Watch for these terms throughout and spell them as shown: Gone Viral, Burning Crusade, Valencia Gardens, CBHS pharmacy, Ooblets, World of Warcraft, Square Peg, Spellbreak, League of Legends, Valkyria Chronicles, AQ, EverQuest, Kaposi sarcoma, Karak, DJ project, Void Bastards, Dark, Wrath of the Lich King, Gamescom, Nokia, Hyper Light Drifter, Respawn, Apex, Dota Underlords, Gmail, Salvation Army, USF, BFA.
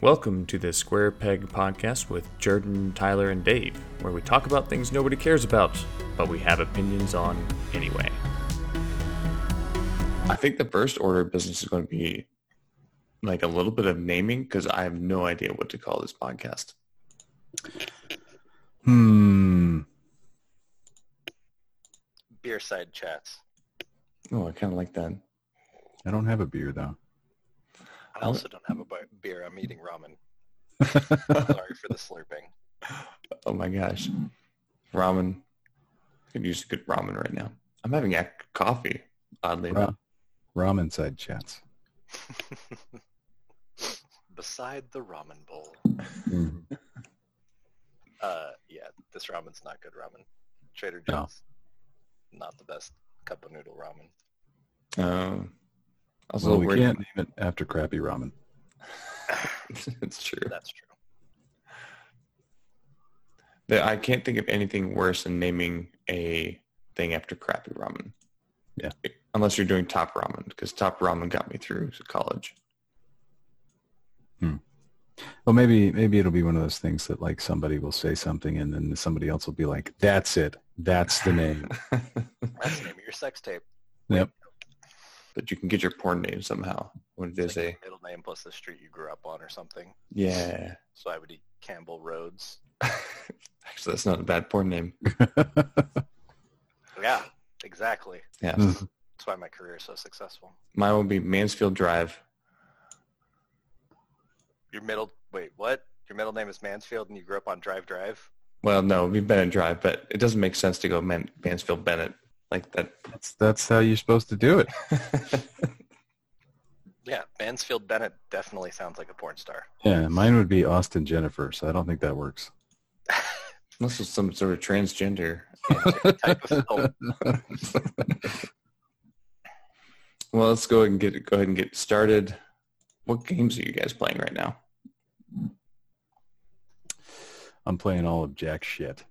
Welcome to the Square Peg podcast with Jordan, Tyler, and Dave, where we talk about things nobody cares about, but we have opinions on anyway. I think the first order of business is going to be like a little bit of naming, because I have no idea what to call this podcast. Beer side chats. Oh, I kind of like that. I don't have a beer, though. I also don't have a beer. I'm eating ramen. Sorry for the slurping. Oh, my gosh. Ramen. I could use a good ramen right now. I'm having coffee, oddly enough. Ramen side chats. Beside the ramen bowl. Yeah, this ramen's not good ramen. Trader Joe's. No. Not the best cup of noodle ramen. Well, we can't name it after crappy ramen. It's true. That's true. I can't think of anything worse than naming a thing after crappy ramen. Yeah. Unless you're doing top ramen, because top ramen got me through college. Well, maybe it'll be one of those things that like somebody will say something and then somebody else will be like, that's it. That's the name. That's the name of your sex tape. Yep. But you can get your porn name somehow. What did they say? Middle name plus the street you grew up on or something. Yeah. So I would eat Campbell Rhodes. Actually, that's not a bad porn name. Yeah, exactly. Yeah. That's why my career is so successful. Mine would be Mansfield Drive. Wait, what? Your middle name is Mansfield and you grew up on Drive? Well, no, we've Bennett Drive, but it doesn't make sense to go Mansfield Bennett. Like that. That's how you're supposed to do it. Yeah, Mansfield Bennett definitely sounds like a porn star. Yeah, mine would be Austin Jennifer, so I don't think that works. Unless it's some sort of transgender type of film. Well, let's go ahead and get started. What games are you guys playing right now? I'm playing all of jack shit.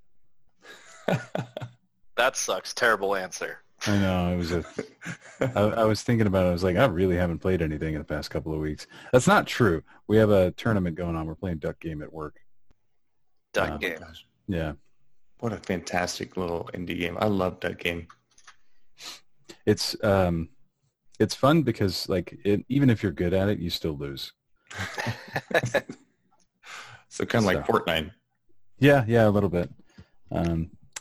That sucks. Terrible answer. I know. I was thinking about it. I was like, I really haven't played anything in the past couple of weeks. That's not true. We have a tournament going on. We're playing Duck Game at work. Duck Game. Yeah. What a fantastic little indie game. I love Duck Game. It's fun because like even if you're good at it, you still lose. So kind of like Fortnite. Yeah, a little bit.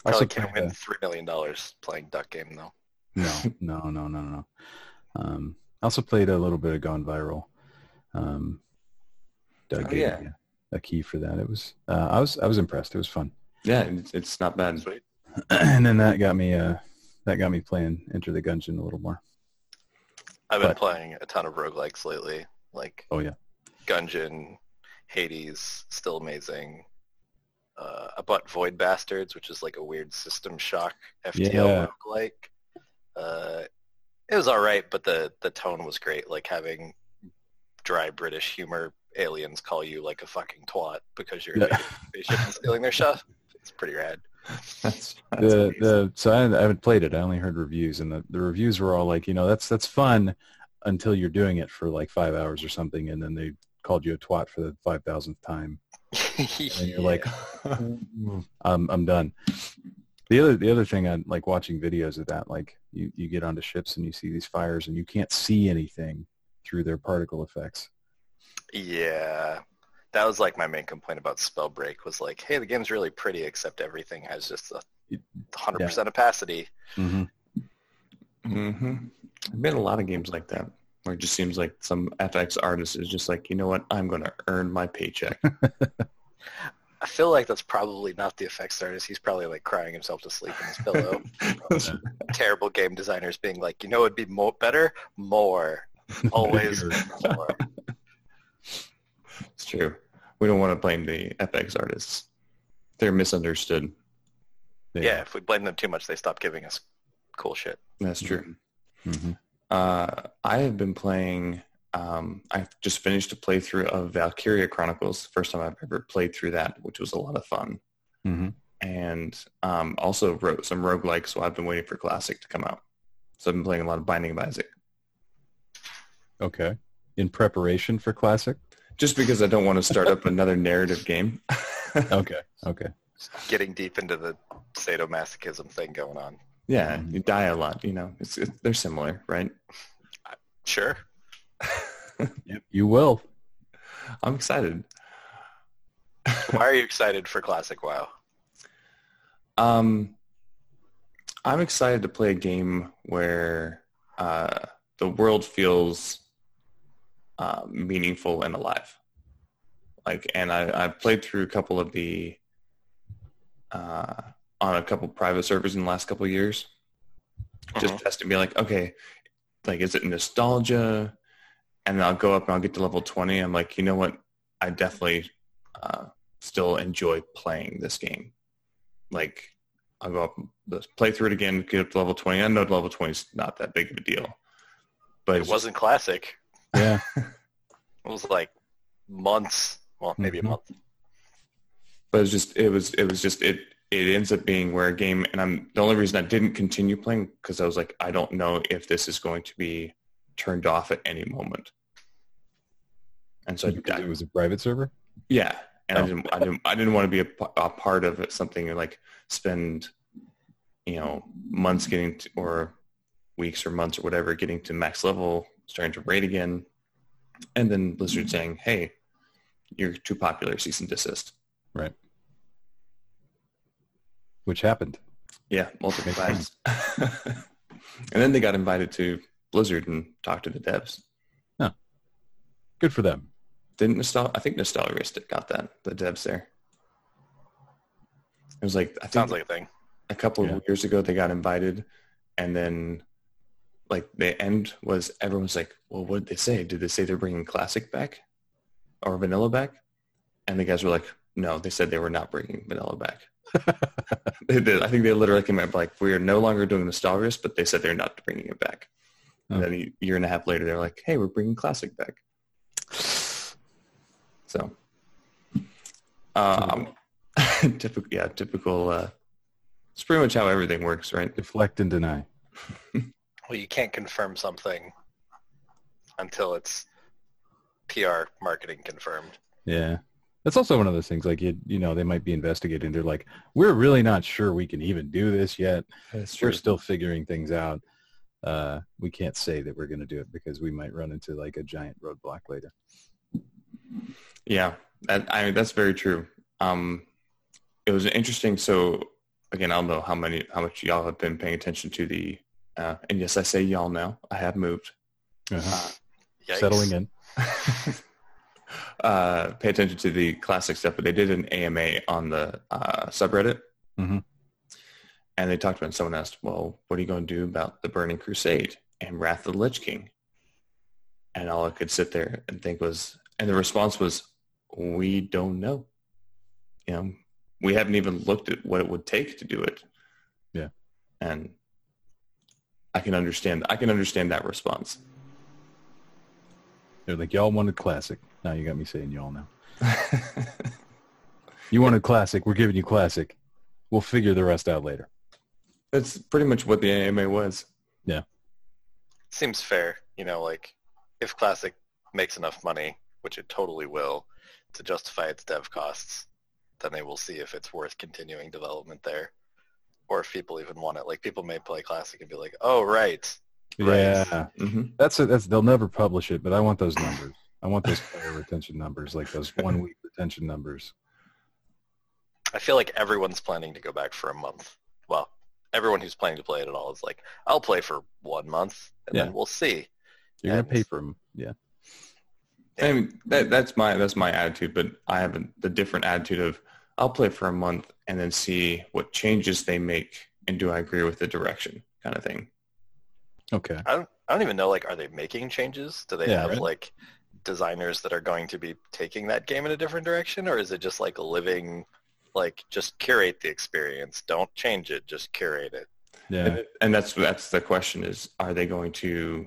I also can't win $3 million playing Duck Game though. No. I also played a little bit of Gone Viral. Duck Game, yeah. A key for that. It was I was impressed. It was fun. Yeah, it's not bad. Sweet. And then that got me playing Enter the Gungeon a little more. I've been playing a ton of roguelikes lately. Like Gungeon, Hades, still amazing. I bought Void Bastards, which is like a weird System Shock FTL roguelike. It was all right, but the tone was great. Like having dry British humor aliens call you like a fucking twat because you're stealing their stuff. It's pretty rad. So I haven't played it. I only heard reviews, and the reviews were all like, that's fun until you're doing it for like 5 hours or something, and then they called you a twat for the 5,000th time. And you're like, I'm done. The other thing I like watching videos of that, like you get onto ships and you see these fires and you can't see anything through their particle effects. Yeah, that was like my main complaint about Spellbreak was like, hey, the game's really pretty except everything has just 100% opacity. Mm-hmm. I've been a lot of games like that. Or it just seems like some FX artist is just like, you know what, I'm going to earn my paycheck. I feel like that's probably not the effects artist. He's probably like crying himself to sleep in his pillow. Terrible game designers being like, it'd be better? More. Always more. It's true. We don't want to blame the FX artists. They're misunderstood. Yeah, if we blame them too much, they stop giving us cool shit. That's true. Mm-hmm. I have been playing, I just finished a playthrough of Valkyria Chronicles, the first time I've ever played through that, which was a lot of fun. Mm-hmm. And also wrote some roguelikes, so I've been waiting for Classic to come out. So I've been playing a lot of Binding of Isaac. Okay. In preparation for Classic? just because I don't want to start up another narrative game. Okay. Getting deep into the sadomasochism thing going on. Yeah, you die a lot, you know. They're similar, right? Sure. Yep, you will. I'm excited. Why are you excited for Classic WoW? I'm excited to play a game where the world feels meaningful and alive. I've played through a couple of the on a couple private servers in the last couple of years, just testing, be like, okay, like, is it nostalgia? And I'll go up and I'll get to level 20. I'm like, you know what? I definitely still enjoy playing this game. Like, I'll go up, play through it again, get up to level 20. I know level 20 is not that big of a deal, but it wasn't Classic. Yeah, it was like months. Well, maybe a month. But it was just. It ends up being where a game, and the only reason I didn't continue playing because I was like, I don't know if this is going to be turned off at any moment. And so it was a private server. Yeah, and oh. I didn't want to be a part of something or like spend, you know, months getting to, or weeks or months or whatever getting to max level, starting to raid again, and then Blizzard saying, "Hey, you're too popular. Cease and desist." Right. Which happened. Yeah, multiple times. And then they got invited to Blizzard and talked to the devs. Huh. Good for them. I think Nostalgic got that, the devs there. It was like, I think, sounds like a thing. A couple of years ago, they got invited, and then like the end was, everyone was like, well, what did they say? Did they say they're bringing Classic back or Vanilla back? And the guys were like, no, they said they were not bringing Vanilla back. They did. I think they literally came up like, we are no longer doing Nostalgic, but they said they're not bringing it back. And then a year and a half later, they're like, hey, we're bringing Classic back. So, typical. It's pretty much how everything works, right? Deflect and deny. Well, you can't confirm something until it's PR marketing confirmed. Yeah. That's also one of those things, like, you know, they might be investigating. They're like, we're really not sure we can even do this yet. We're still figuring things out. We can't say that we're going to do it because we might run into, like, a giant roadblock later. Yeah, that's very true. It was interesting. So, again, I don't know how much y'all have been paying attention to the and yes, I say y'all now. I have moved. Settling in. Pay attention to the Classic stuff, but they did an AMA on the subreddit, and they talked about it. Someone asked, well, what are you going to do about the Burning Crusade and Wrath of the Lich King? And all I could sit there and think was, and the response was, we don't know. You know, we haven't even looked at what it would take to do it. Yeah. And I can understand that response. They're like, y'all wanted Classic. Now you got me saying y'all now. You wanted Classic. We're giving you Classic. We'll figure the rest out later. That's pretty much what the AMA was. Yeah. Seems fair. You know, like, if Classic makes enough money, which it totally will, to justify its dev costs, then they will see if it's worth continuing development there. Or if people even want it. Like, people may play Classic and be like, oh, right. Yeah. Mm-hmm. They'll never publish it, but I want those numbers. I want those player retention numbers, like those 1 week retention numbers. I feel like everyone's planning to go back for a month. Well, everyone who's planning to play it at all is like, I'll play for 1 month, and then we'll see. You're going to pay for them. Yeah. I mean, that's my attitude, but I have the different attitude of, I'll play for a month and then see what changes they make, and do I agree with the direction kind of thing. Okay. I don't even know, like, are they making changes? Do they have, like, designers that are going to be taking that game in a different direction? Or is it just, like, a living, like, just curate the experience. Don't change it. Just curate it. Yeah. And that's the question is, are they going to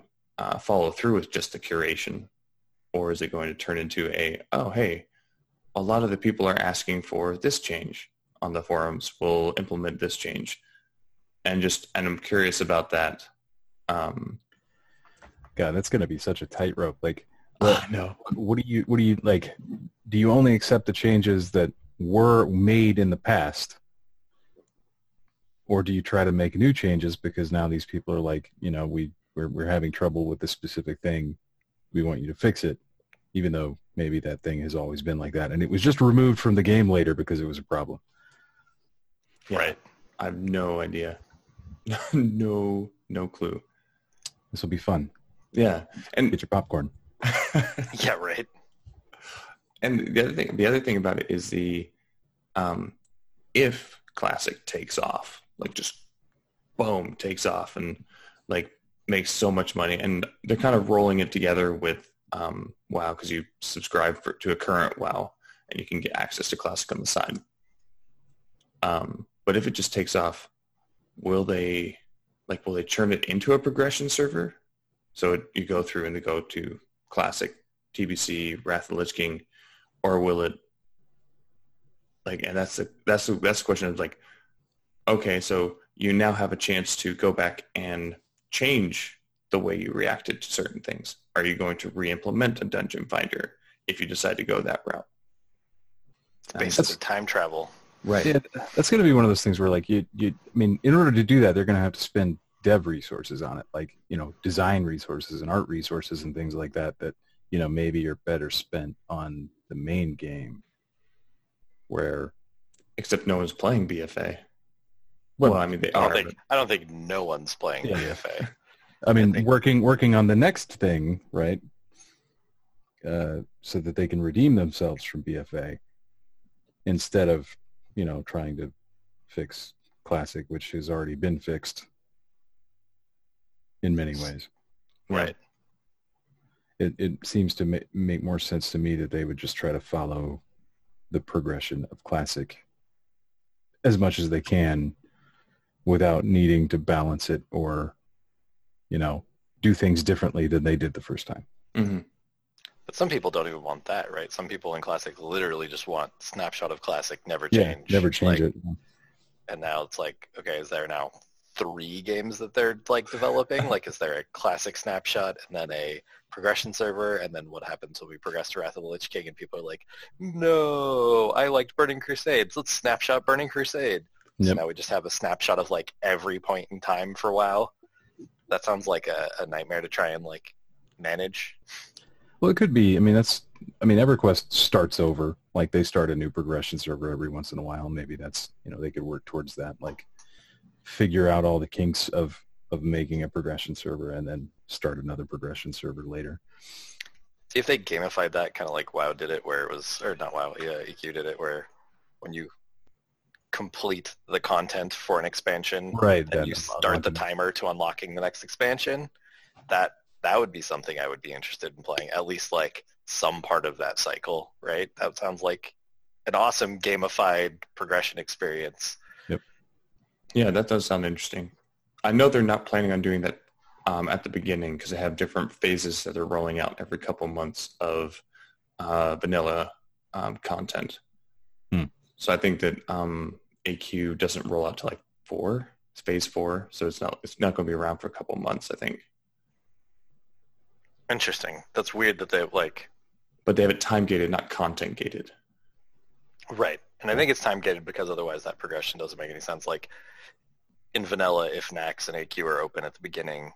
follow through with just the curation? Or is it going to turn into hey, a lot of the people are asking for this change on the forums. We'll implement this change. And I'm curious about that. God, that's going to be such a tightrope. Like, No. What do you like? Do you only accept the changes that were made in the past, or do you try to make new changes because now these people are like, you know, we're having trouble with this specific thing, we want you to fix it, even though maybe that thing has always been like that and it was just removed from the game later because it was a problem. Yeah. Right. I have no idea. no clue. This will be fun. Yeah. And get your popcorn. Yeah, right. And the other thing about it is the if Classic takes off, like just boom, takes off and like makes so much money, and they're kind of rolling it together with WoW, because you subscribe to a current WoW and you can get access to Classic on the side. But if it just takes off, will they turn it into a progression server? So you go through and they go to Classic, TBC, Wrath of the Lich King, or will it? Like, and that's the question of like, okay, so you now have a chance to go back and change the way you reacted to certain things. Are you going to re-implement a dungeon finder if you decide to go that route? Basically, time travel. Right. Yeah, that's going to be one of those things where like I mean, in order to do that, they're going to have to spend dev resources on it, like, you know, design resources and art resources and things like that, you know, maybe are better spent on the main game. Where, except no one's playing BFA. Well, I mean, I don't think no one's playing BFA. I mean, working on the next thing, right? So that they can redeem themselves from BFA instead of, you know, trying to fix Classic, which has already been fixed in many ways. Right. It seems to make more sense to me that they would just try to follow the progression of Classic as much as they can without needing to balance it or, you know, do things differently than they did the first time. Mm-hmm. But some people don't even want that, right? Some people in Classic literally just want snapshot of Classic, never change. Yeah, never change it. And now it's like, okay, is there now 3 games that they're like developing? Like, is there a Classic snapshot and then a progression server, and then what happens when we progress to Wrath of the Lich King and people are like, no, I liked Burning Crusade, let's snapshot Burning Crusade. Yep. So now we just have a snapshot of like every point in time for WoW. That sounds like a nightmare to try and like manage. Well, it could be. I mean, EverQuest starts over. Like, they start a new progression server every once in a while. Maybe that's, you know, they could work towards that, like figure out all the kinks of making a progression server and then start another progression server later. If they gamified that, kind of like WoW did it, where it was, or not WoW, yeah, EQ did it, where when you complete the content for an expansion, right, and you start the timer to unlocking the next expansion, that would be something I would be interested in playing, at least like some part of that cycle, right? That sounds like an awesome gamified progression experience. Yep. Yeah, that does sound interesting. I know they're not planning on doing that at the beginning, because they have different phases that they're rolling out every couple months of vanilla content. Hmm. So I think that AQ doesn't roll out to like phase 4, so it's not going to be around for a couple months, I think. Interesting. That's weird that they like. But they have it time gated, not content gated. Right, and I think it's time gated because otherwise that progression doesn't make any sense. Like, in vanilla, if Naxx and AQ are open at the beginning,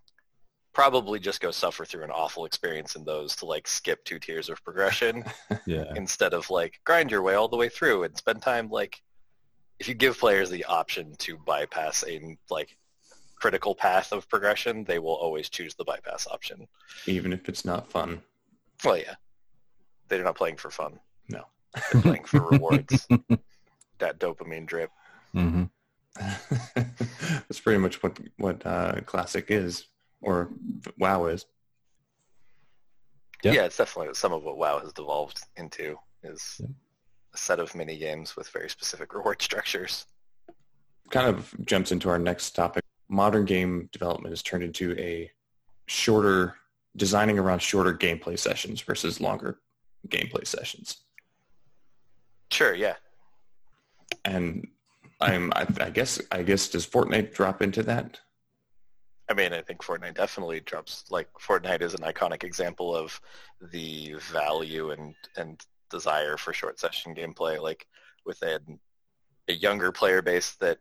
probably just go suffer through an awful experience in those to like skip 2 tiers of progression. Yeah. Instead of like grind your way all the way through and spend time like, if you give players the option to bypass a like critical path of progression, they will always choose the bypass option. Even if it's not fun. Well, yeah. They're not playing for fun. No. They're playing for rewards. That dopamine drip. Mm-hmm. That's pretty much what Classic is, or WoW is. Yeah, it's definitely some of what WoW has devolved into is a set of mini games with very specific reward structures. Kind of jumps into our next topic. Modern game development has turned into a shorter, designing around shorter gameplay sessions versus longer gameplay sessions. Sure, yeah. And I guess does Fortnite drop into that? I mean, I think Fortnite definitely drops, like, Fortnite is an iconic example of the value and desire for short session gameplay, like, with a younger player base that,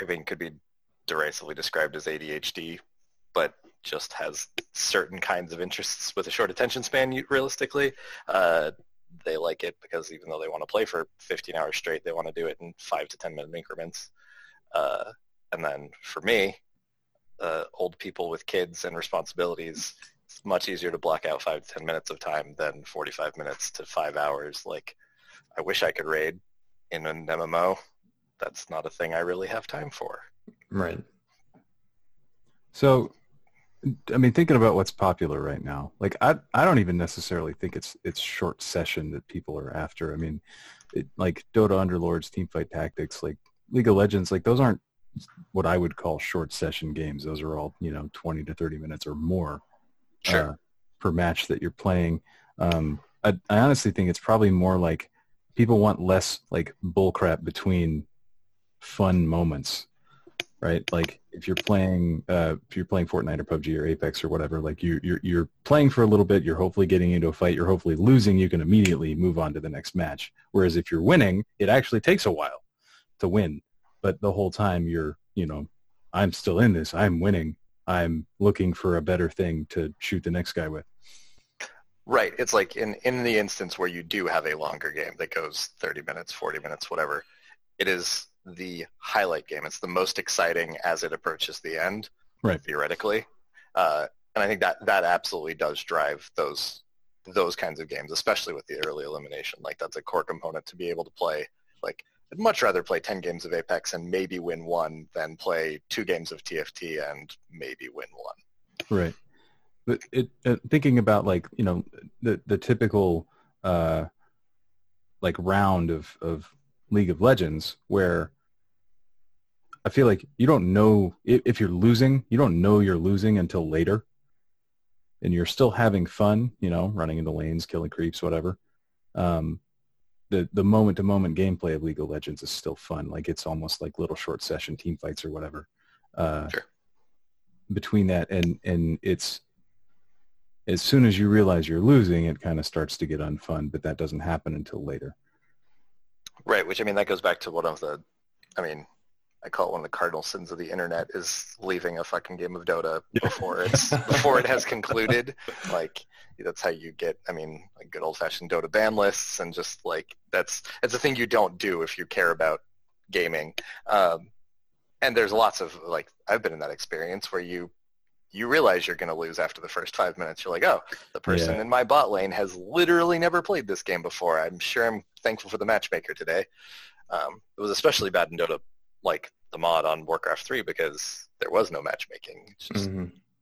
I mean, could be derisively described as ADHD, but just has certain kinds of interests with a short attention span, realistically. They like it because even though they want to play for 15 hours straight, they want to do it in 5 to 10 minute increments. And then for me, old people with kids and responsibilities, it's much easier to block out 5 to 10 minutes of time than 45 minutes to 5 hours. Like, I wish I could raid in an MMO. That's not a thing I really have time for. Right. So, I mean, thinking about what's popular right now, like, I don't even necessarily think it's short session that people are after. I mean, like, Dota Underlords, Teamfight Tactics, like, League of Legends, like, those aren't what I would call short session games. Those are all, 20 to 30 minutes or more per match that you're playing. I honestly think it's probably more like people want less like bullcrap between fun moments, right? Like if you're playing Fortnite or PUBG or Apex or whatever, like you're playing for a little bit, you're hopefully getting into a fight, you're hopefully losing, you can immediately move on to the next match. Whereas if you're winning, it actually takes a while to win. But the whole time you're, I'm still in this. I'm winning. I'm looking for a better thing to shoot the next guy with. Right. It's like in the instance where you do have a longer game that goes 30 minutes, 40 minutes, whatever, it is the highlight game. It's the most exciting as it approaches the end, right? Theoretically. And I think that absolutely does drive those kinds of games, especially with the early elimination. Like, that's a core component to be able to play, like, I'd much rather play 10 games of Apex and maybe win one than play 2 games of TFT and maybe win one. Right. But thinking about, like, the typical like round of League of Legends, where I feel like you don't know if you're losing, you don't know you're losing until later, and you're still having fun, running into lanes, killing creeps, whatever. The moment-to-moment gameplay of League of Legends is still fun. Like, it's almost like little short session team fights or whatever. Between that and it's, as soon as you realize you're losing, it kind of starts to get unfun, but that doesn't happen until later. Right, which, I mean, that goes back to I call it one of the cardinal sins of the internet is leaving a fucking game of Dota before it has concluded. Like, that's how you get, like, good old-fashioned Dota ban lists, and just, like, that's a thing you don't do if you care about gaming. And there's lots of, like, I've been in that experience where you realize you're going to lose after the first 5 minutes. You're like, oh, the person in my bot lane has literally never played this game before. I'm sure I'm thankful for the matchmaker today. It was especially bad in Dota, like, the mod on Warcraft 3, because there was no matchmaking. It's just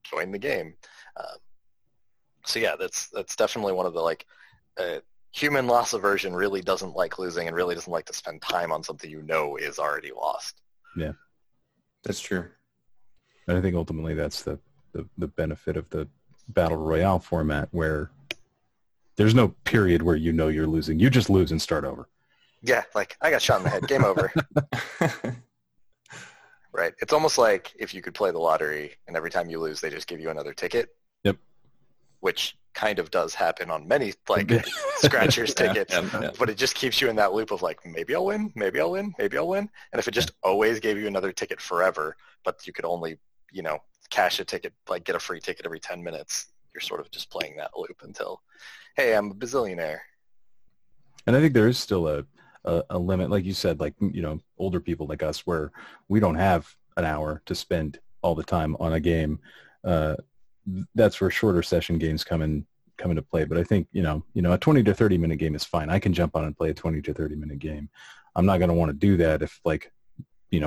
join the game. So yeah, that's definitely one of the, like, human loss aversion really doesn't like losing and really doesn't like to spend time on something is already lost. Yeah, that's true. And I think ultimately that's the benefit of the Battle Royale format, where there's no period where you're losing. You just lose and start over. Yeah, like, I got shot in the head. Game over. Right. It's almost like if you could play the lottery and every time you lose, they just give you another ticket. Yep. Which kind of does happen on many, like, scratchers tickets. Yeah. But it just keeps you in that loop of, like, maybe I'll win, maybe I'll win, maybe I'll win. And if it just always gave you another ticket forever, but you could only, cash a ticket, like, get a free ticket every 10 minutes, you're sort of just playing that loop until, hey, I'm a bazillionaire. And I think there is still a limit, like you said, like, older people like us, where we don't have an hour to spend all the time on a game. That's where shorter session games come into play. But I think a 20 to 30 minute game is fine. I can jump on and play a 20 to 30 minute game. I'm not going to want to do that if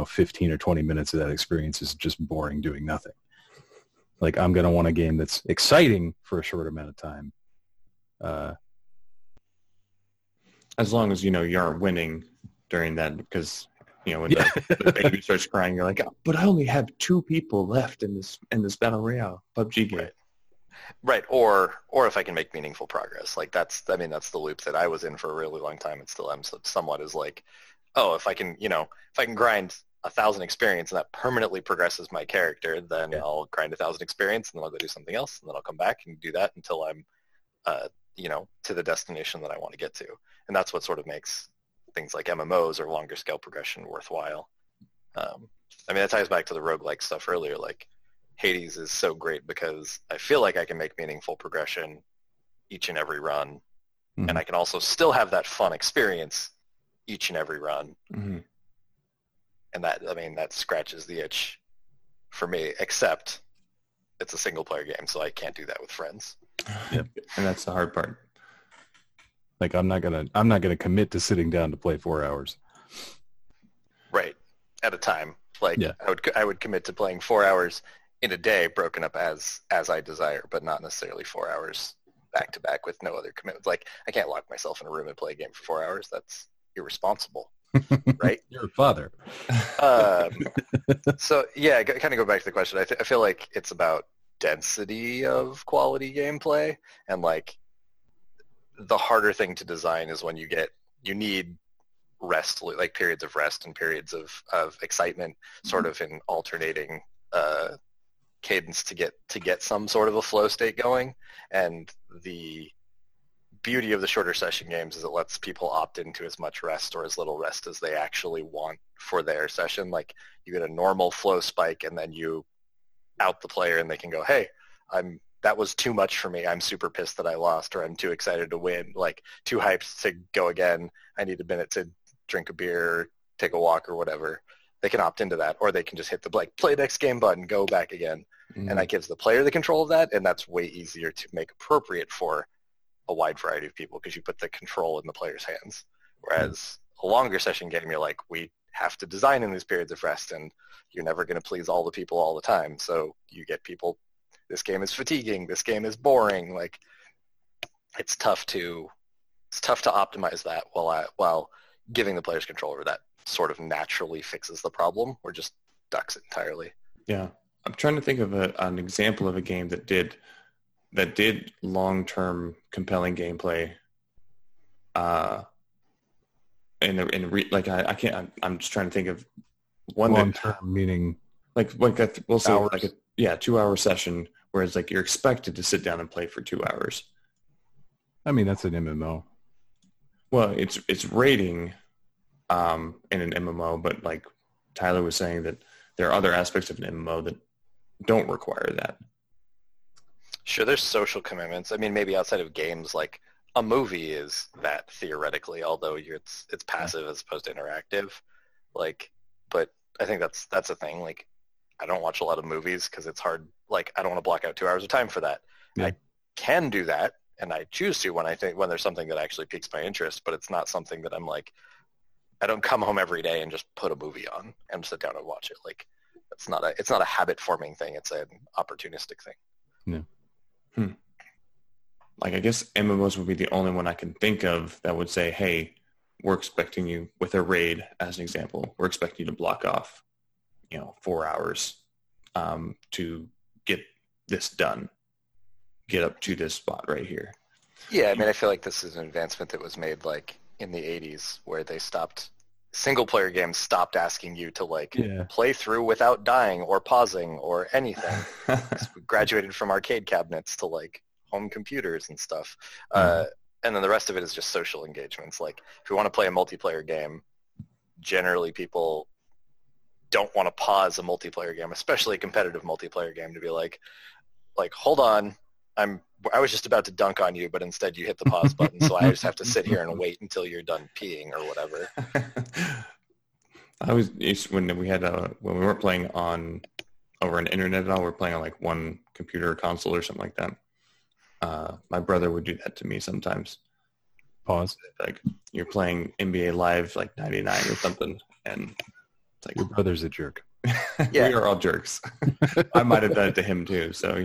15 or 20 minutes of that experience is just boring, doing nothing. Like, I'm going to want a game that's exciting for a short amount of time. As long as, you aren't winning during that, because, when the baby starts crying, you're like, oh, but I only have 2 people left in this Battle Royale PUBG game. Right. Or if I can make meaningful progress. Like, that's the loop that I was in for a really long time and still am somewhat, is like, oh, if I can grind 1,000 experience, and that permanently progresses my character, then I'll grind 1,000 experience, and then I'll go do something else, and then I'll come back and do that until I'm, to the destination that I want to get to. And that's what sort of makes things like MMOs or longer scale progression worthwhile. That ties back to the roguelike stuff earlier. Like, Hades is so great because I feel like I can make meaningful progression each and every run, and I can also still have that fun experience each and every run. And that scratches the itch for me, except it's a single-player game, so I can't do that with friends. Yep, and that's the hard part. Like, I'm not gonna commit to sitting down to play 4 hours. Right, at a time. I would commit to playing 4 hours in a day, broken up as I desire, but not necessarily 4 hours back to back with no other commitments. Like, I can't lock myself in a room and play a game for 4 hours. That's irresponsible. Right? You're a father. Kind of go back to the question. I feel like it's about density of quality gameplay, and like the harder thing to design is when you need rest, like periods of rest and periods of excitement, sort of in alternating cadence to get some sort of a flow state going. And the beauty of the shorter session games is it lets people opt into as much rest or as little rest as they actually want for their session. Like, you get a normal flow spike and then you out the player and they can go, hey, that was too much for me. I'm super pissed that I lost, or I'm too excited to win, like too hyped to go again. I need a minute to drink a beer, take a walk or whatever. They can opt into that, or they can just hit the play next game button, go back again. And that gives the player the control of that, and that's way easier to make appropriate for a wide variety of people because you put the control in the player's hands. Whereas a longer session game, you're like, we have to design in these periods of rest, and you're never going to please all the people all the time. So you get people, this game is fatiguing, this game is boring. Like, it's tough to optimize that while giving the players control over that sort of naturally fixes the problem or just ducks it entirely. Yeah. I'm trying to think of an example of a game that did long-term compelling gameplay. I'm just trying to think of one long-term that, meaning we'll say 2 hour session, whereas like you're expected to sit down and play for 2 hours. I mean, that's an MMO. Well, it's raiding in an MMO, but like Tyler was saying, that there are other aspects of an MMO that don't require that. Sure, there's social commitments. I mean, maybe outside of games, like a movie is that theoretically, although it's passive as opposed to interactive. Like, but I think that's a thing. Like, I don't watch a lot of movies because it's hard. Like, I don't want to block out 2 hours of time for that. Yeah. I can do that, and I choose to when there's something that actually piques my interest. But it's not something that I'm like, I don't come home every day and just put a movie on and sit down and watch it. Like, it's not a habit forming thing. It's an opportunistic thing. No. Like, I guess MMOs would be the only one I can think of that would say, hey, we're expecting you, with a raid as an example, we're expecting you to block off, 4 hours to get this done, get up to this spot right here. Yeah, I mean, I feel like this is an advancement that was made like in the 80s, where they stopped asking you to play through without dying or pausing or anything. We graduated from arcade cabinets to like home computers and stuff. And then the rest of it is just social engagements. Like, if you want to play a multiplayer game, generally people don't want to pause a multiplayer game, especially a competitive multiplayer game, to be like, hold on, I was just about to dunk on you, but instead you hit the pause button, so I just have to sit here and wait until you're done peeing or whatever. When we weren't playing on over an internet at all, we were playing on like one computer or console or something like that. My brother would do that to me sometimes. Pause. Like, you're playing NBA Live like 99 or something, and it's like, your brother's a jerk. Yeah. We are all jerks. I might have done it to him too, so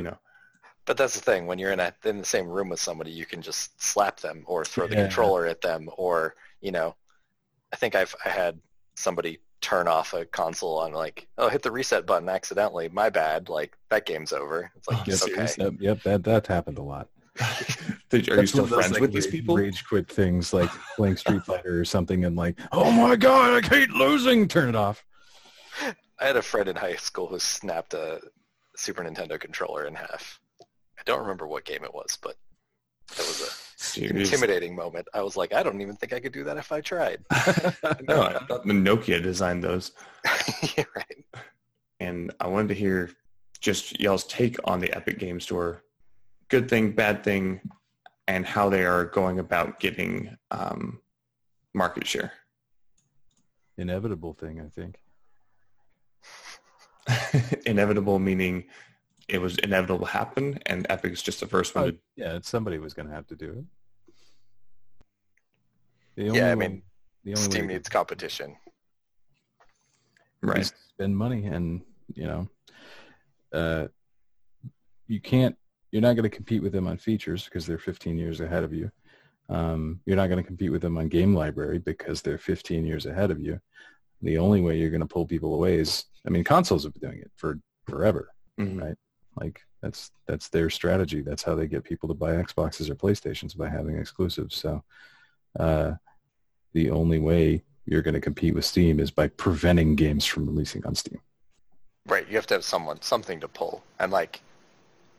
But that's the thing. When you're in the same room with somebody, you can just slap them or throw the controller at them, or I think I had somebody turn off a console on like, oh, hit the reset button accidentally. My bad. Like, that game's over. It's like, it's okay. Reset. Yep, that happened a lot. Are you still friends with these people? Rage quit things like playing Street Fighter or something, and like, oh my god, I hate losing. Turn it off. I had a friend in high school who snapped a Super Nintendo controller in half. I don't remember what game it was, but it was a intimidating moment. I was like, I don't even think I could do that if I tried. No, I thought Nokia designed those. Yeah, right. And I wanted to hear just y'all's take on the Epic Game Store. Good thing, bad thing, and how they are going about getting market share. Inevitable thing, I think. Inevitable meaning it was inevitable to happen, and Epic's just the first one. Yeah, somebody was going to have to do it. Steam needs competition. Right. Spend money, and you can't. You're not going to compete with them on features because they're 15 years ahead of you. You're not going to compete with them on game library because they're 15 years ahead of you. The only way you're going to pull people away is, consoles have been doing it for forever, right? Like that's their strategy. That's how they get people to buy Xboxes or PlayStations, by having exclusives. So the only way you're going to compete with Steam is by preventing games from releasing on Steam. Right. You have to have something to pull. And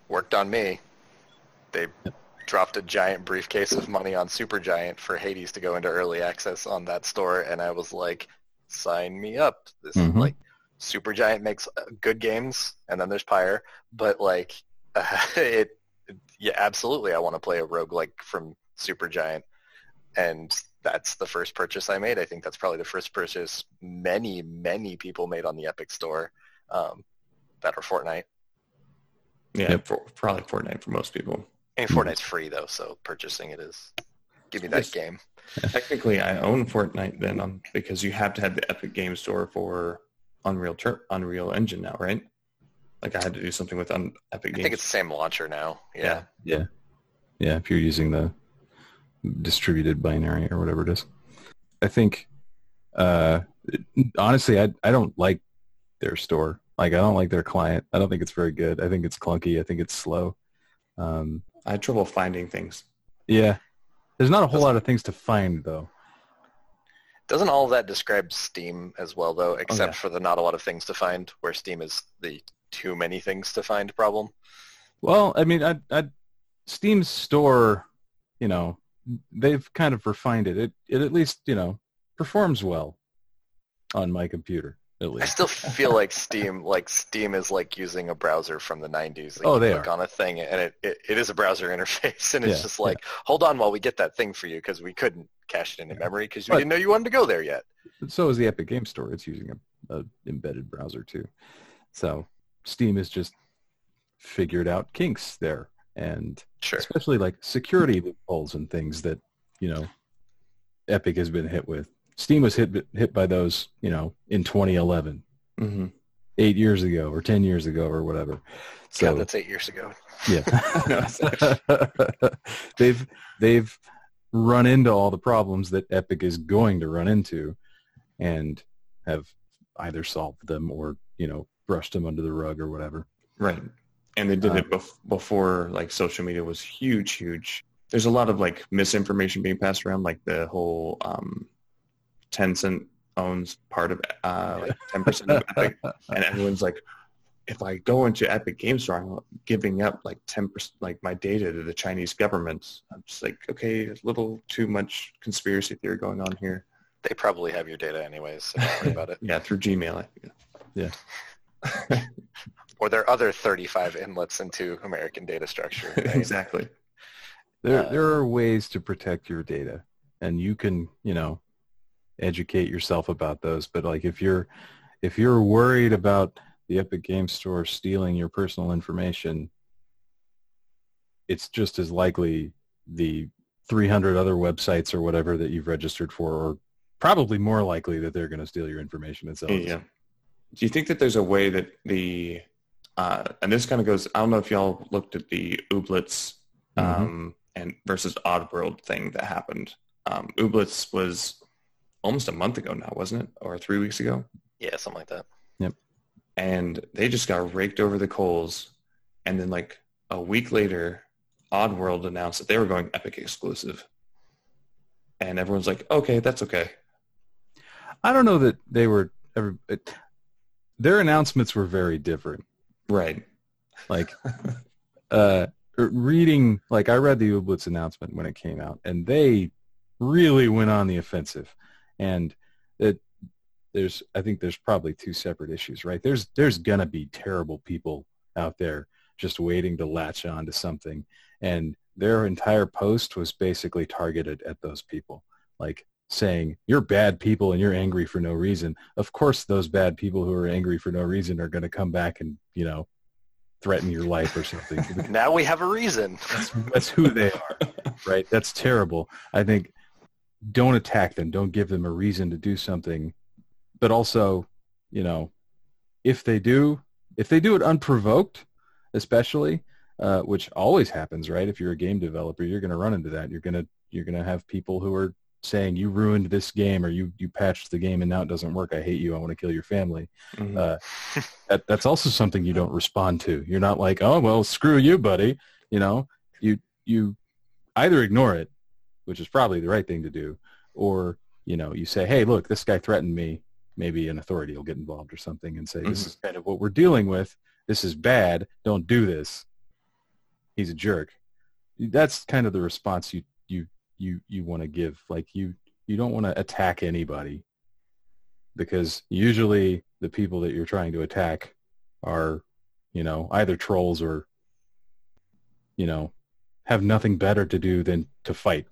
worked on me. They dropped a giant briefcase of money on Supergiant for Hades to go into early access on that store, and I was like, sign me up. This is Supergiant makes good games, and then there's Pyre, but absolutely I want to play a roguelike from Supergiant, and that's the first purchase I made. I think that's probably the first purchase many, many people made on the Epic Store, that or Fortnite. Yeah, yep. Probably Fortnite for most people. And Fortnite's free, though, so purchasing it is. Give me that game. Technically, I own Fortnite then, because you have to have the Epic Game Store for Unreal Engine now, right? I had to do something with Epic Games. I think it's the same launcher now. Yeah. Yeah, if you're using the distributed binary or whatever it is. I think, honestly, I don't like their store. I don't like their client. I don't think it's very good. I think it's clunky. I think it's slow. I had trouble finding things. Yeah. There's not a whole lot of things to find, though. Doesn't all of that describe Steam as well, though, except for the not a lot of things to find, where Steam is the too many things to find problem? Well, Steam's store, they've kind of refined it. It at least, performs well on my computer. I still feel like Steam is using a browser from the 90s. You click on a thing, and it is a browser interface, and it's just hold on while we get that thing for you, because we couldn't cache it into memory because we didn't know you wanted to go there yet. So is the Epic Game Store. It's using an embedded browser too. So Steam has just figured out kinks there, and especially security loopholes and things that Epic has been hit with. Steam was hit by those, in 2011, 8 years ago or 10 years ago or whatever. So God, that's 8 years ago. Yeah. They've run into all the problems that Epic is going to run into, and have either solved them or, brushed them under the rug or whatever. Right. And they did it before social media was huge, huge. There's a lot of misinformation being passed around, the whole, Tencent owns part of 10% of Epic, and everyone's if I go into Epic Game Store, I'm giving up 10% my data to the Chinese government. I'm just okay, a little too much conspiracy theory going on here. They probably have your data anyways, so don't worry about it. Yeah, through Gmail. Yeah. Or their other 35 inlets into American data structure. Right? Exactly. There are ways to protect your data, and you can, educate yourself about those, but if you're worried about the Epic Game Store stealing your personal information, it's just as likely the 300 other websites or whatever that you've registered for, or probably more likely that they're going to steal your information itself. Yeah. Do you think that there's a way that the and this kind of goes, I don't know if y'all looked at the Ooblets and versus Oddworld thing that happened. Ooblets was almost a month ago now, wasn't it? Or 3 weeks ago? Yeah, something like that. Yep. And they just got raked over the coals. And then a week later, Oddworld announced that they were going Epic exclusive. And everyone's okay, that's okay. I don't know that they were... their announcements were very different. Right. Like, reading, like, I read the Ooblets announcement when it came out, and they really went on the offensive. And I think there's probably two separate issues, right? There's going to be terrible people out there just waiting to latch on to something. And their entire post was basically targeted at those people, like saying, you're bad people and you're angry for no reason. Of course, those bad people who are angry for no reason are going to come back and, you know, threaten your life or something. Now we have a reason. That's who they are, right? That's terrible. I think don't attack them. Don't give them a reason to do something. But also, you know, if they do it unprovoked, especially, which always happens, right? If you're a game developer, you're going to run into that. You're going to have people who are saying, you ruined this game, or you patched the game and now it doesn't work. I hate you. I want to kill your family. Mm-hmm. That's also something you don't respond to. You're not like, oh, well, screw you, buddy. You know, you either ignore it, which is probably the right thing to do, or, you know, you say, hey, look, this guy threatened me. Maybe an authority will get involved or something and say, this mm-hmm. is kind of what we're dealing with. This is bad. Don't do this. He's a jerk. That's kind of the response you want to give. Like, you don't want to attack anybody, because usually the people that you're trying to attack are, you know, either trolls or, you know, have nothing better to do than to fight.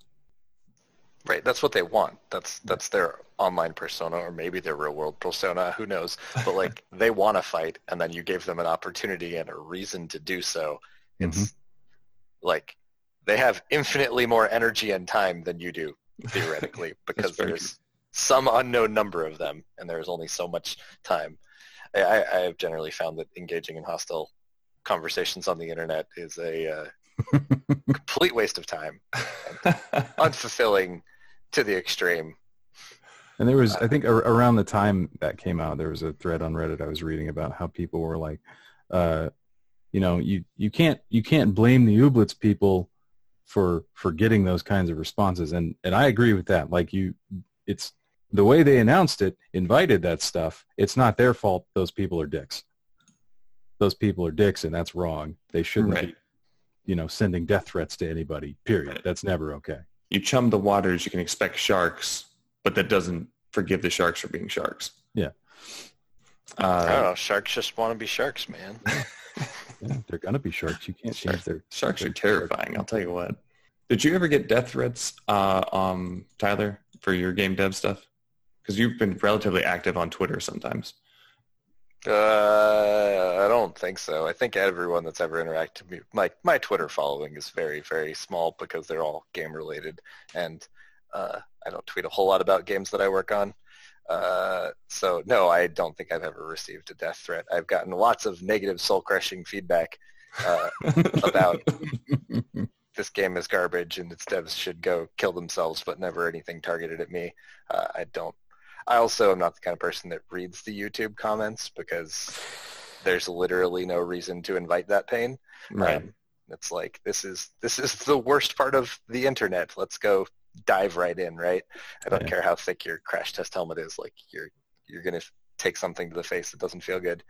Right. That's what they want. That's their online persona, or maybe their real world persona, who knows. But like, they want to fight, and then you gave them an opportunity and a reason to do so. It's mm-hmm. like, they have infinitely more energy and time than you do, theoretically, because there's some unknown number of them, and there's only so much time. I have generally found that engaging in hostile conversations on the internet is a complete waste of time, and unfulfilling to the extreme. And there was, I think, around the time that came out, there was a thread on Reddit I was reading about how people were like, you know, you can't blame the Ooblets people for getting those kinds of responses, and I agree with that. Like, it's the way they announced it, invited that stuff. It's not their fault. Those people are dicks. Those people are dicks, and that's wrong. They shouldn't right. be, you know, sending death threats to anybody. Period. Right. That's never okay. You chum the waters, you can expect sharks, but that doesn't forgive the sharks for being sharks. Yeah. I don't know. Sharks just want to be sharks, man. Yeah, they're gonna be sharks. You can't change their sharks are terrifying. Sharks. I'll tell you what. Did you ever get death threats, Tyler, for your game dev stuff? Because you've been relatively active on Twitter sometimes. I don't think so. I think everyone that's ever interacted with me, my Twitter following is very, very small, because they're all game related, and I don't tweet a whole lot about games that I work on. So no, I don't think I've ever received a death threat. I've gotten lots of negative, soul-crushing feedback about this game is garbage and its devs should go kill themselves, but never anything targeted at me. I also am not the kind of person that reads the YouTube comments, because there's literally no reason to invite that pain. Right. It's like, this is the worst part of the internet. Let's go dive right in, right? I don't care how thick your crash test helmet is. Like, you're going to take something to the face that doesn't feel good.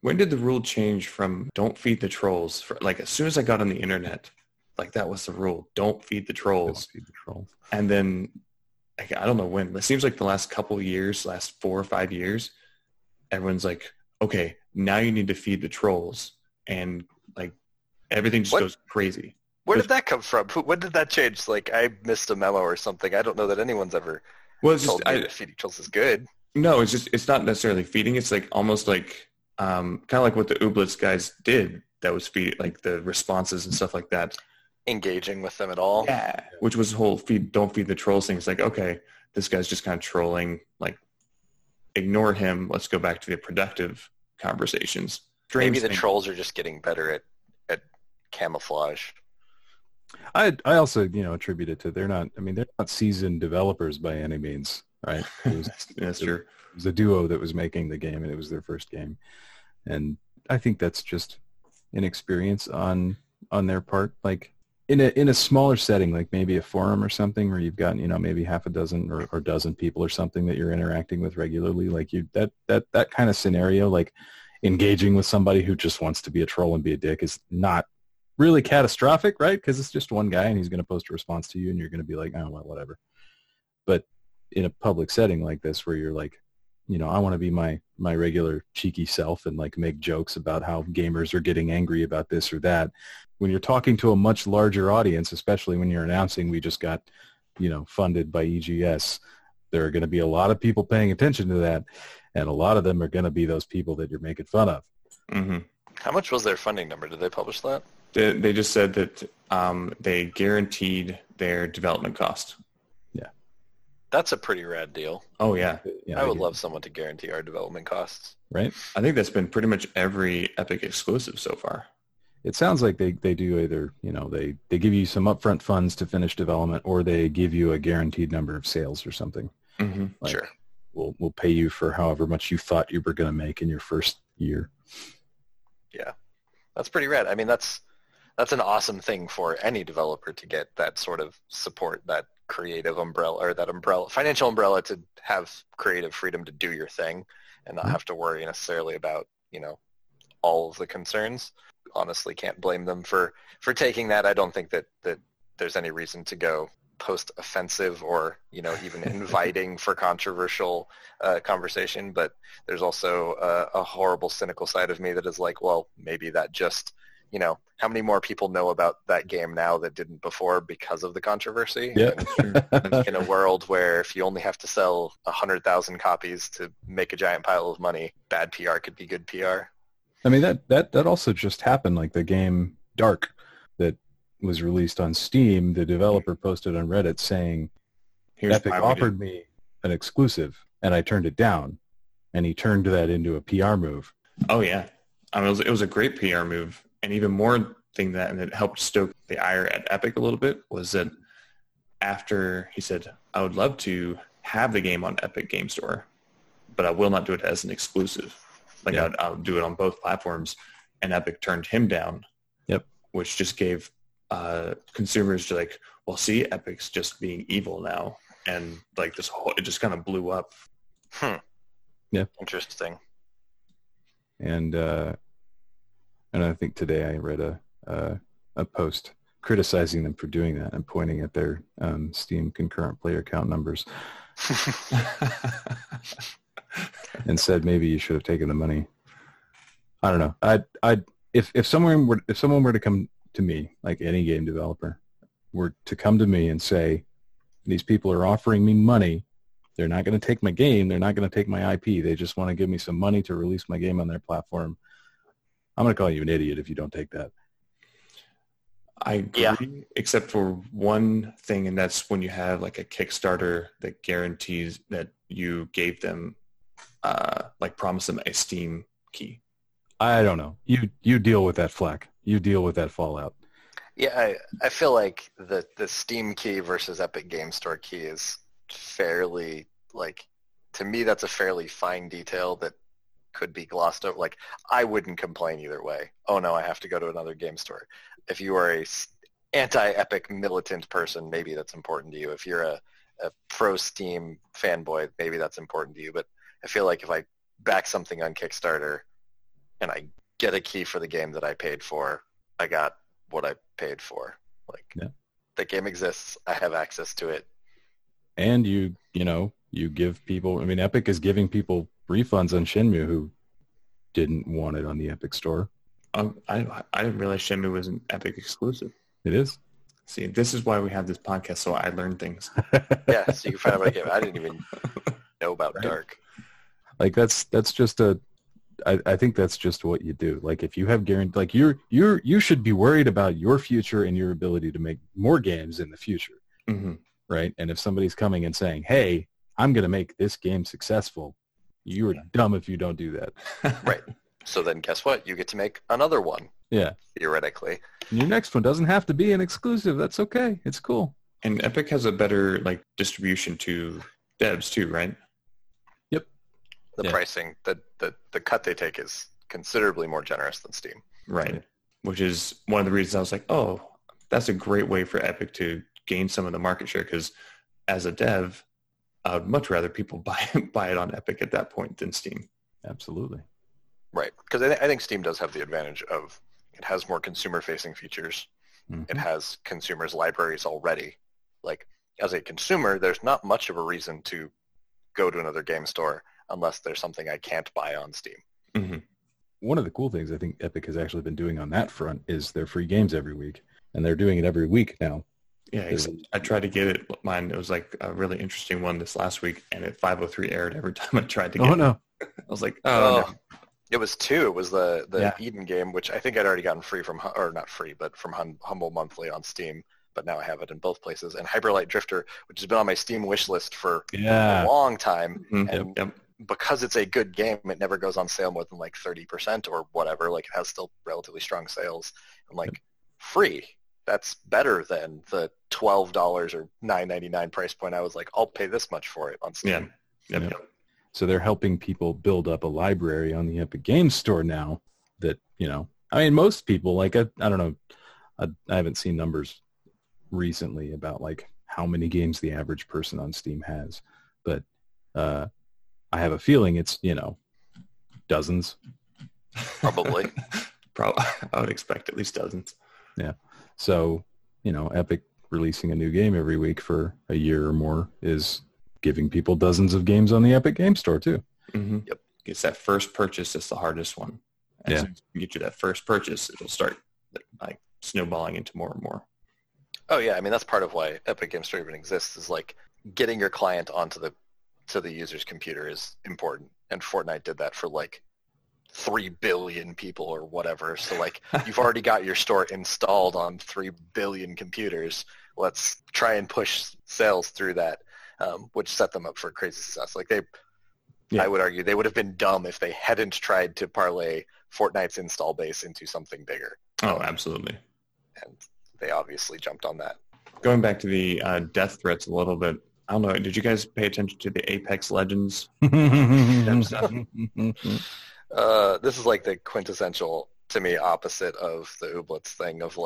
When did the rule change from don't feed the trolls? Like, as soon as I got on the internet, like, that was the rule. Don't feed the trolls. Don't feed the trolls. And then, like, I don't know when, but it seems like the last couple of years, last 4 or 5 years, everyone's like, okay, now you need to feed the trolls. And, like, everything just goes crazy. Where did that come from? When did that change? Like, I missed a memo or something. I don't know that anyone's ever told me that feeding trolls is good. No, it's not necessarily feeding. It's like almost like kind of like what the Ooblets guys did. That was feed, like the responses and stuff like that. Engaging with them at all. Yeah, which was the whole don't feed the trolls thing. It's like, okay, this guy's just kind of trolling. Like, ignore him. Let's go back to the productive conversations. Maybe the trolls are just getting better at camouflage. I also, you know, attribute it to they're not seasoned developers by any means, right? That's true. It was a duo that was making the game, and it was their first game, and I think that's just inexperience on their part. Like, in a smaller setting, like maybe a forum or something, where you've got, you know, maybe half a dozen or dozen people or something that you're interacting with regularly, like you that kind of scenario, like engaging with somebody who just wants to be a troll and be a dick is not really catastrophic, right? Because it's just one guy and he's going to post a response to you and you're going to be like, oh well, whatever. But in a public setting like this, where you're like, you know, I want to be my regular cheeky self and like make jokes about how gamers are getting angry about this or that. When you're talking to a much larger audience, especially when you're announcing we just got, you know, funded by EGS, there are going to be a lot of people paying attention to that, and a lot of them are going to be those people that you're making fun of. Mm-hmm. How much was their funding number? Did they publish that? They just said that they guaranteed their development cost. That's a pretty rad deal. Oh, yeah. I would love someone to guarantee our development costs. Right? I think that's been pretty much every Epic exclusive so far. It sounds like they do either, you know, they give you some upfront funds to finish development, or they give you a guaranteed number of sales or something. Mm-hmm. Like, sure. We'll pay you for however much you thought you were going to make in your first year. Yeah. That's pretty rad. I mean, that's an awesome thing for any developer to get that sort of support, that creative umbrella, or that umbrella, financial umbrella, to have creative freedom to do your thing and not have to worry necessarily about, you know, all of the concerns. Honestly, can't blame them for taking that. I don't think that there's any reason to go post offensive or, you know, even inviting for controversial conversation. But there's also a horrible cynical side of me that is like, well, maybe that just, you know, how many more people know about that game now that didn't before because of the controversy? Yep. In a world where if you only have to sell 100,000 copies to make a giant pile of money, bad PR could be good PR. I mean, that also just happened. Like the game Dark that was released on Steam, the developer posted on Reddit saying, Epic offered me an exclusive and I turned it down. And he turned that into a PR move. Oh, yeah. I mean, it was a great PR move. And even more thing that, and it helped stoke the ire at Epic a little bit, was that after he said, I would love to have the game on Epic Game Store, but I will not do it as an exclusive. Like, yeah. I'll do it on both platforms. And Epic turned him down, yep, which just gave consumers to like, well, see, Epic's just being evil now. And like this whole, it just kind of blew up. Hmm. Yeah. Interesting. And I think today I read a post criticizing them for doing that and pointing at their Steam concurrent player count numbers and said maybe you should have taken the money. I don't know. If someone were to come to me, like any game developer, were to come to me and say, these people are offering me money. They're not going to take my game. They're not going to take my IP. They just want to give me some money to release my game on their platform. I'm going to call you an idiot if you don't take that. I agree, yeah. Except for one thing, and that's when you have like a Kickstarter that guarantees that you gave them, promise them a Steam key. I don't know. You deal with that flack. You deal with that fallout. Yeah, I feel like the Steam key versus Epic Game Store key is fairly, like, to me that's a fairly fine detail that could be glossed over. Like, I wouldn't complain either way. Oh no, I have to go to another game store. If you are a anti-Epic militant person, maybe that's important to you. If you're a pro-Steam fanboy, maybe that's important to you. But I feel like if I back something on Kickstarter and I get a key for the game that I paid for, I got what I paid for. Like, yeah. The game exists. I have access to it. And you give people, I mean, Epic is giving people refunds on Shenmue who didn't want it on the Epic Store. I didn't realize Shenmue was an Epic exclusive. It is. See, this is why we have this podcast, so I learn things. Yeah, so you can find out about the game. I didn't even know about right. Dark. Like that's just I think that's just what you do. Like if you have guaranteed, like you should be worried about your future and your ability to make more games in the future, mm-hmm. right? And if somebody's coming and saying, "Hey, I'm going to make this game successful," you are dumb if you don't do that. Right. So then guess what? You get to make another one. Yeah. Theoretically. And your next one doesn't have to be an exclusive. That's okay. It's cool. And Epic has a better like distribution to devs too, right? Yep. The pricing, the cut they take is considerably more generous than Steam. Right. Which is one of the reasons I was like, oh, that's a great way for Epic to gain some of the market share, because as a dev, I would much rather people buy it on Epic at that point than Steam. Absolutely. Right. Because I think Steam does have the advantage of it has more consumer-facing features. Mm-hmm. It has consumers' libraries already. Like, as a consumer, there's not much of a reason to go to another game store unless there's something I can't buy on Steam. Mm-hmm. One of the cool things I think Epic has actually been doing on that front is their free games every week. And they're doing it every week now. Yeah, I tried to get it. Mine, it was like a really interesting one this last week, and at 5:03 aired every time I tried to get it. Oh, no. I was like, oh no. It was two. It was the Eden game, which I think I'd already gotten free from, or not free, but from Humble Monthly on Steam. But now I have it in both places. And Hyper Light Drifter, which has been on my Steam wish list for a long time. Mm-hmm. And because it's a good game, it never goes on sale more than like 30% or whatever. Like, it has still relatively strong sales. And free. That's better than the $12 or $9.99 price point. I was like, I'll pay this much for it on Steam. Yeah. Yep. So they're helping people build up a library on the Epic Games Store now that, I mean, most people, I don't know, I haven't seen numbers recently about how many games the average person on Steam has, but I have a feeling it's, dozens. Probably. I would expect at least dozens. Yeah. So, Epic releasing a new game every week for a year or more is giving people dozens of games on the Epic Game Store, too. Mm-hmm. Yep. It's that first purchase that's the hardest one. As soon as you get to that first purchase, it'll start snowballing into more and more. Oh, yeah. I mean, that's part of why Epic Game Store even exists is, getting your client onto the user's computer is important. And Fortnite did that for, 3 billion people or whatever. So, you've already got your store installed on 3 billion computers. Let's try and push sales through that. Which set them up for crazy success. I would argue they would have been dumb if they hadn't tried to parlay Fortnite's install base into something bigger. Oh, absolutely. And they obviously jumped on that. Going back to the death threats a little bit, I don't know, did you guys pay attention to the Apex Legends stuff? This is the quintessential, to me, opposite of the Ooblets thing of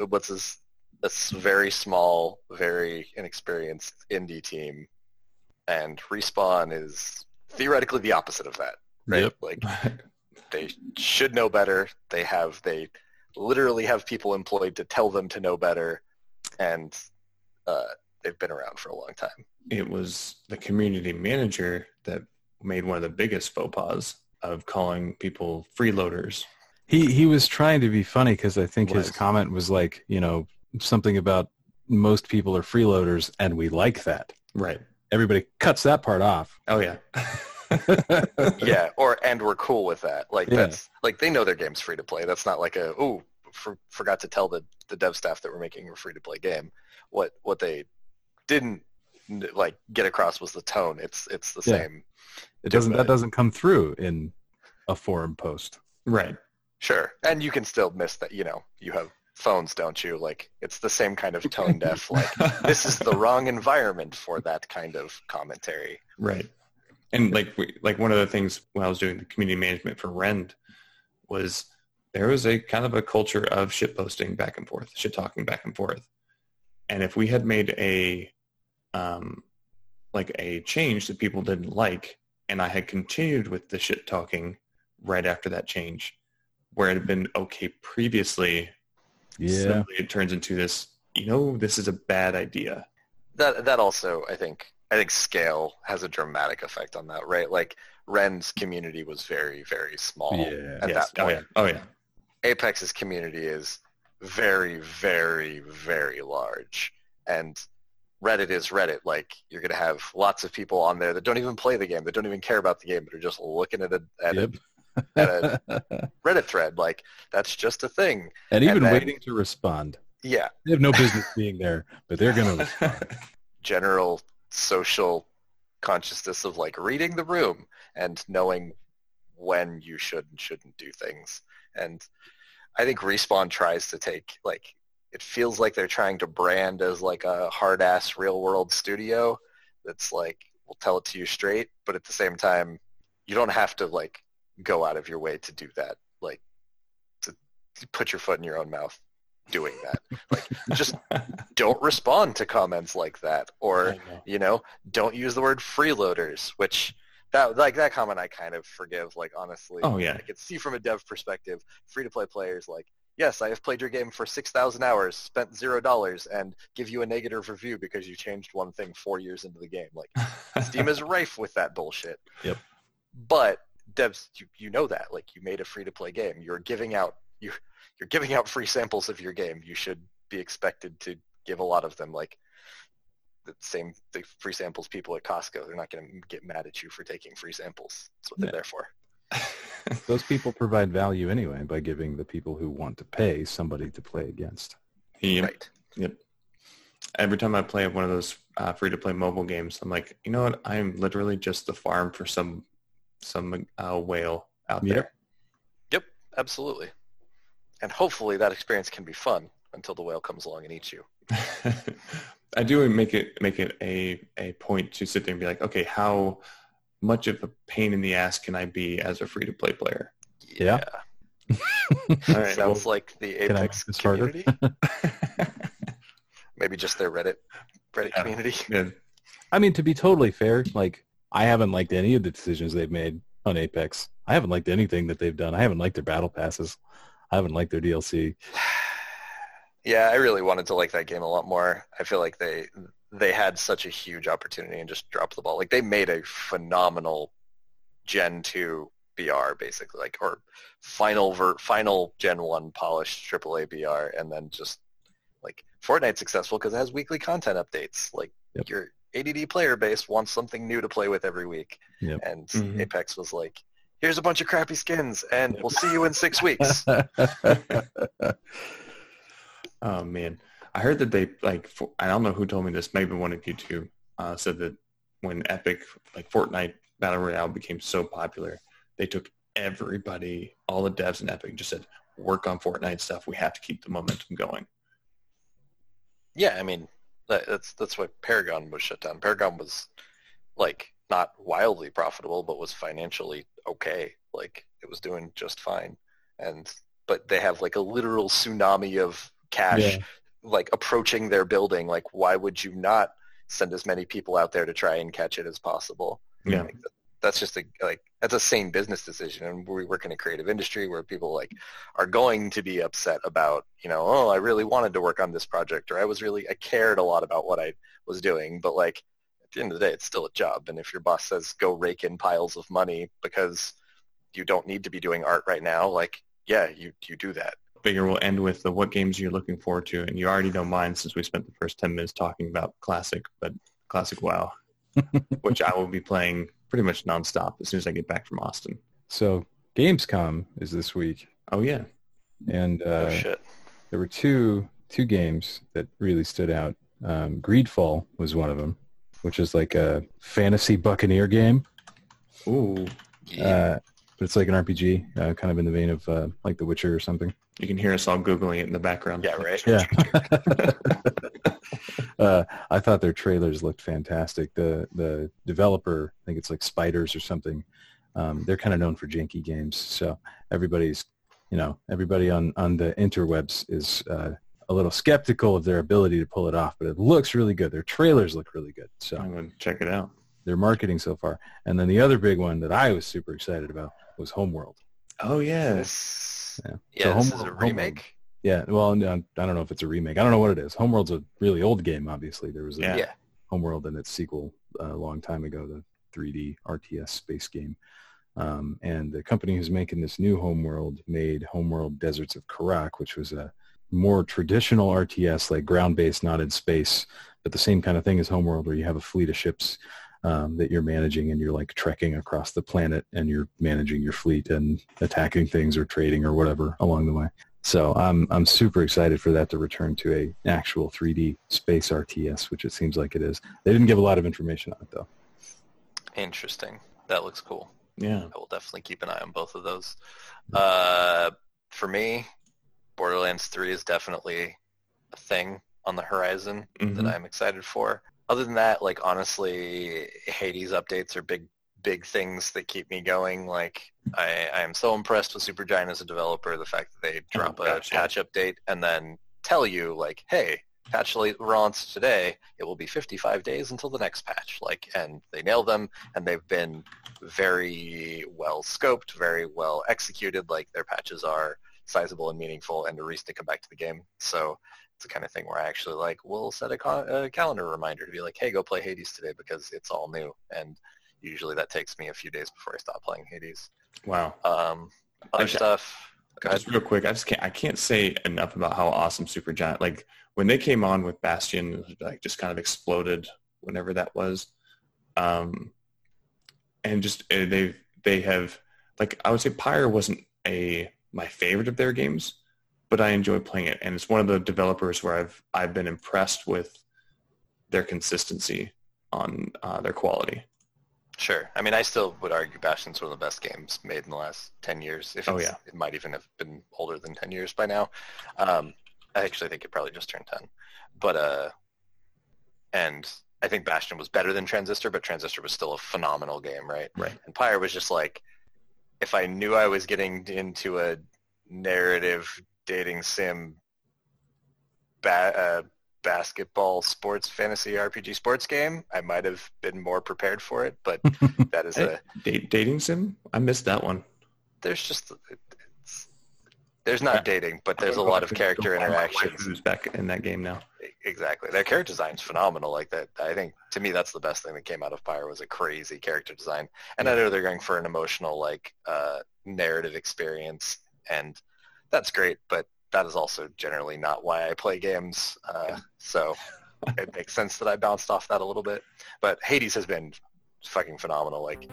Ooblets is this very small, very inexperienced indie team, and Respawn is theoretically the opposite of that, right? Yep. They should know better. They literally have people employed to tell them to know better, and they've been around for a long time. It was the community manager that made one of the biggest faux pas of calling people freeloaders. He was trying to be funny because I think his comment was something about most people are freeloaders and we like that. Right. Everybody cuts that part off. Oh yeah. Yeah. And we're cool with that. That's they know their game's free to play. That's not forgot to tell the dev staff that we're making a free to play game. What they didn't get across was the tone. It's the same. It doesn't come through in a forum post. Right. Sure. And you can still miss that, you have phones, don't you? It's the same kind of tone deaf. This is the wrong environment for that kind of commentary. Right. And one of the things when I was doing the community management for Rend was there was a kind of a culture of shitposting back and forth, shit talking back and forth. And if we had made a change that people didn't like, and I had continued with the shit talking right after that change, where it had been okay previously. Yeah. Suddenly it turns into this, this is a bad idea. That also, I think scale has a dramatic effect on that, right? Ren's community was very, very small that point. Oh, yeah. Apex's community is very, very, very large. And Reddit is Reddit. You're going to have lots of people on there that don't even play the game, that don't even care about the game, but are just looking at a Reddit thread. That's just a thing. And even waiting to respond. Yeah. They have no business being there, but they're going to respond. General social consciousness of reading the room and knowing when you should and shouldn't do things. And I think Respawn tries to take, it feels like they're trying to brand as a hard-ass real-world studio that's we'll tell it to you straight, but at the same time, you don't have to, go out of your way to do that, to put your foot in your own mouth. doing that. Like, just don't respond to comments like that, or you know, don't use the word freeloaders, which that comment I kind of forgive. Like, honestly, I can see from a dev perspective, free-to-play players, like, yes, I have played your game for 6,000 hours, spent $0, and give you a negative review because you changed one thing 4 years into the game. Like, Steam is rife with that bullshit. Yep. But devs, you know that. Like, you made a free-to-play game. You're giving out free samples of your game. You should be expected to give a lot of them. Like, the free samples people at Costco, they're not going to get mad at you for taking free samples. That's what they're there for. Those people provide value anyway by giving the people who want to pay somebody to play against. Yep. Right. Yep. Every time I play one of those free-to-play mobile games, I'm like, you know what? I'm literally just the farm for some whale out there. Yep. Absolutely. And hopefully that experience can be fun until the whale comes along and eats you. I do make it a point to sit there and be like, okay, how much of a pain in the ass can I be as a free-to-play player? Yeah. All right, sounds like the Apex community. Maybe just their Reddit community. Yeah. I mean, to be totally fair, like, I haven't liked any of the decisions they've made on Apex. I haven't liked anything that they've done. I haven't liked their battle passes. I haven't liked their DLC. Yeah, I really wanted to like that game a lot more. I feel like they had such a huge opportunity and just dropped the ball. Like, they made a phenomenal Gen 2 BR, basically, like, or final Gen 1 polished AAA BR, and then just, like, Fortnite's successful because it has weekly content updates. Like, your ADD player base wants something new to play with every week, and Apex was like, here's a bunch of crappy skins, and we'll see you in 6 weeks. Oh, man. I heard that they, like, I don't know who told me this, maybe one of you two, said that when Epic, like, Fortnite Battle Royale became so popular, they took everybody, all the devs in Epic, and just said, work on Fortnite stuff. We have to keep the momentum going. Yeah, I mean, that's why Paragon was shut down. Paragon was, like, not wildly profitable, but was financially okay. Like, it was doing just fine. But they have, like, a literal tsunami of cash like approaching their building. Like, why would you not send as many people out there to try and catch it as possible? Yeah, like, that's just that's a sane business decision. And we work in a creative industry where people, like, are going to be upset about, you know, oh, I really wanted to work on this project, or I cared a lot about what I was doing, but, like, at the end of the day, it's still a job. And if your boss says go rake in piles of money because you don't need to be doing art right now, like, yeah, you do that. Figure we'll end with the what games you're looking forward to, and you already know mine since we spent the first 10 minutes talking about classic WoW, which I will be playing pretty much nonstop as soon as I get back from Austin. So Gamescom is this week. Oh yeah, and there were two games that really stood out. Greedfall was one of them, which is like a fantasy buccaneer game. Ooh. Yeah. But it's like an RPG, kind of in the vein of like The Witcher or something. You can hear us all Googling it in the background. Yeah, right? Yeah. I thought their trailers looked fantastic. The developer, I think it's like Spiders or something. They're kind of known for janky games. So everybody on the interwebs is a little skeptical of their ability to pull it off. But it looks really good. Their trailers look really good. So I'm going to check it out. Their marketing so far. And then the other big one that I was super excited about was Homeworld. Oh, yes. Yeah, so this is a remake? Homeworld. Yeah, well, no, I don't know if it's a remake. I don't know what it is. Homeworld's a really old game, obviously. There was a Homeworld and its sequel a long time ago, the 3D RTS space game. And the company who's making this new Homeworld made Homeworld Deserts of Karak, which was a more traditional RTS, like ground-based, not in space, but the same kind of thing as Homeworld, where you have a fleet of ships that you're managing, and you're, like, trekking across the planet, and you're managing your fleet and attacking things or trading or whatever along the way. So I'm super excited for that to return to an actual 3D space RTS, which it seems like it is. They didn't give a lot of information on it, though. Interesting. That looks cool. Yeah. I will definitely keep an eye on both of those. For me, Borderlands 3 is definitely a thing on the horizon that I'm excited for. Other than that, like, honestly, Hades updates are big things that keep me going. Like, I am so impressed with Supergiant as a developer, the fact that they drop a patch update and then tell you, like, hey, patch launch today, it will be 55 days until the next patch. Like, and they nail them, and they've been very well scoped, very well executed. Like, their patches are sizable and meaningful and a reason to come back to the game. So it's the kind of thing where I actually, like, we'll set a calendar reminder to be like, hey, go play Hades today because it's all new. And usually that takes me a few days before I stop playing Hades. Wow. Other stuff. Just real quick, I can't say enough about how awesome Supergiant, like, when they came on with Bastion, like, just kind of exploded whenever that was, and just they have, like, I would say Pyre wasn't my favorite of their games, but I enjoy playing it, and it's one of the developers where I've been impressed with their consistency on their quality. Sure. I mean, I still would argue Bastion's one of the best games made in the last 10 years. It might even have been older than 10 years by now. I actually think it probably just turned 10. But, and I think Bastion was better than Transistor, but Transistor was still a phenomenal game, right? Right. And Pyre was just like, if I knew I was getting into a narrative dating sim basketball sports fantasy RPG sports game, I might have been more prepared for it, but that is a dating sim. I missed that one. There's not dating, but there's a lot of character interactions. Who's back in that game now? Exactly. Their character design's phenomenal. Like, that, I think, to me, that's the best thing that came out of Pyre, was a crazy character design. And I know they're going for an emotional, like, narrative experience, and that's great, but that is also generally not why I play games, so it makes sense that I bounced off that a little bit. But Hades has been fucking phenomenal. Like,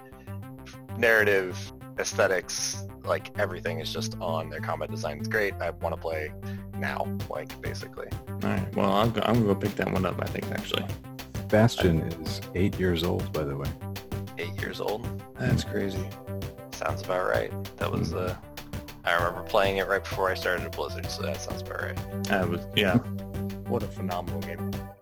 narrative, aesthetics, like, everything is just on. Their combat design is great. I want to play now, like, basically. All right. Well, I'm going to go pick that one up, I think, actually. Bastion is 8 years old, by the way. 8 years old? That's crazy. Sounds about right. That was I remember playing it right before I started at Blizzard, so that sounds about right. What a phenomenal game.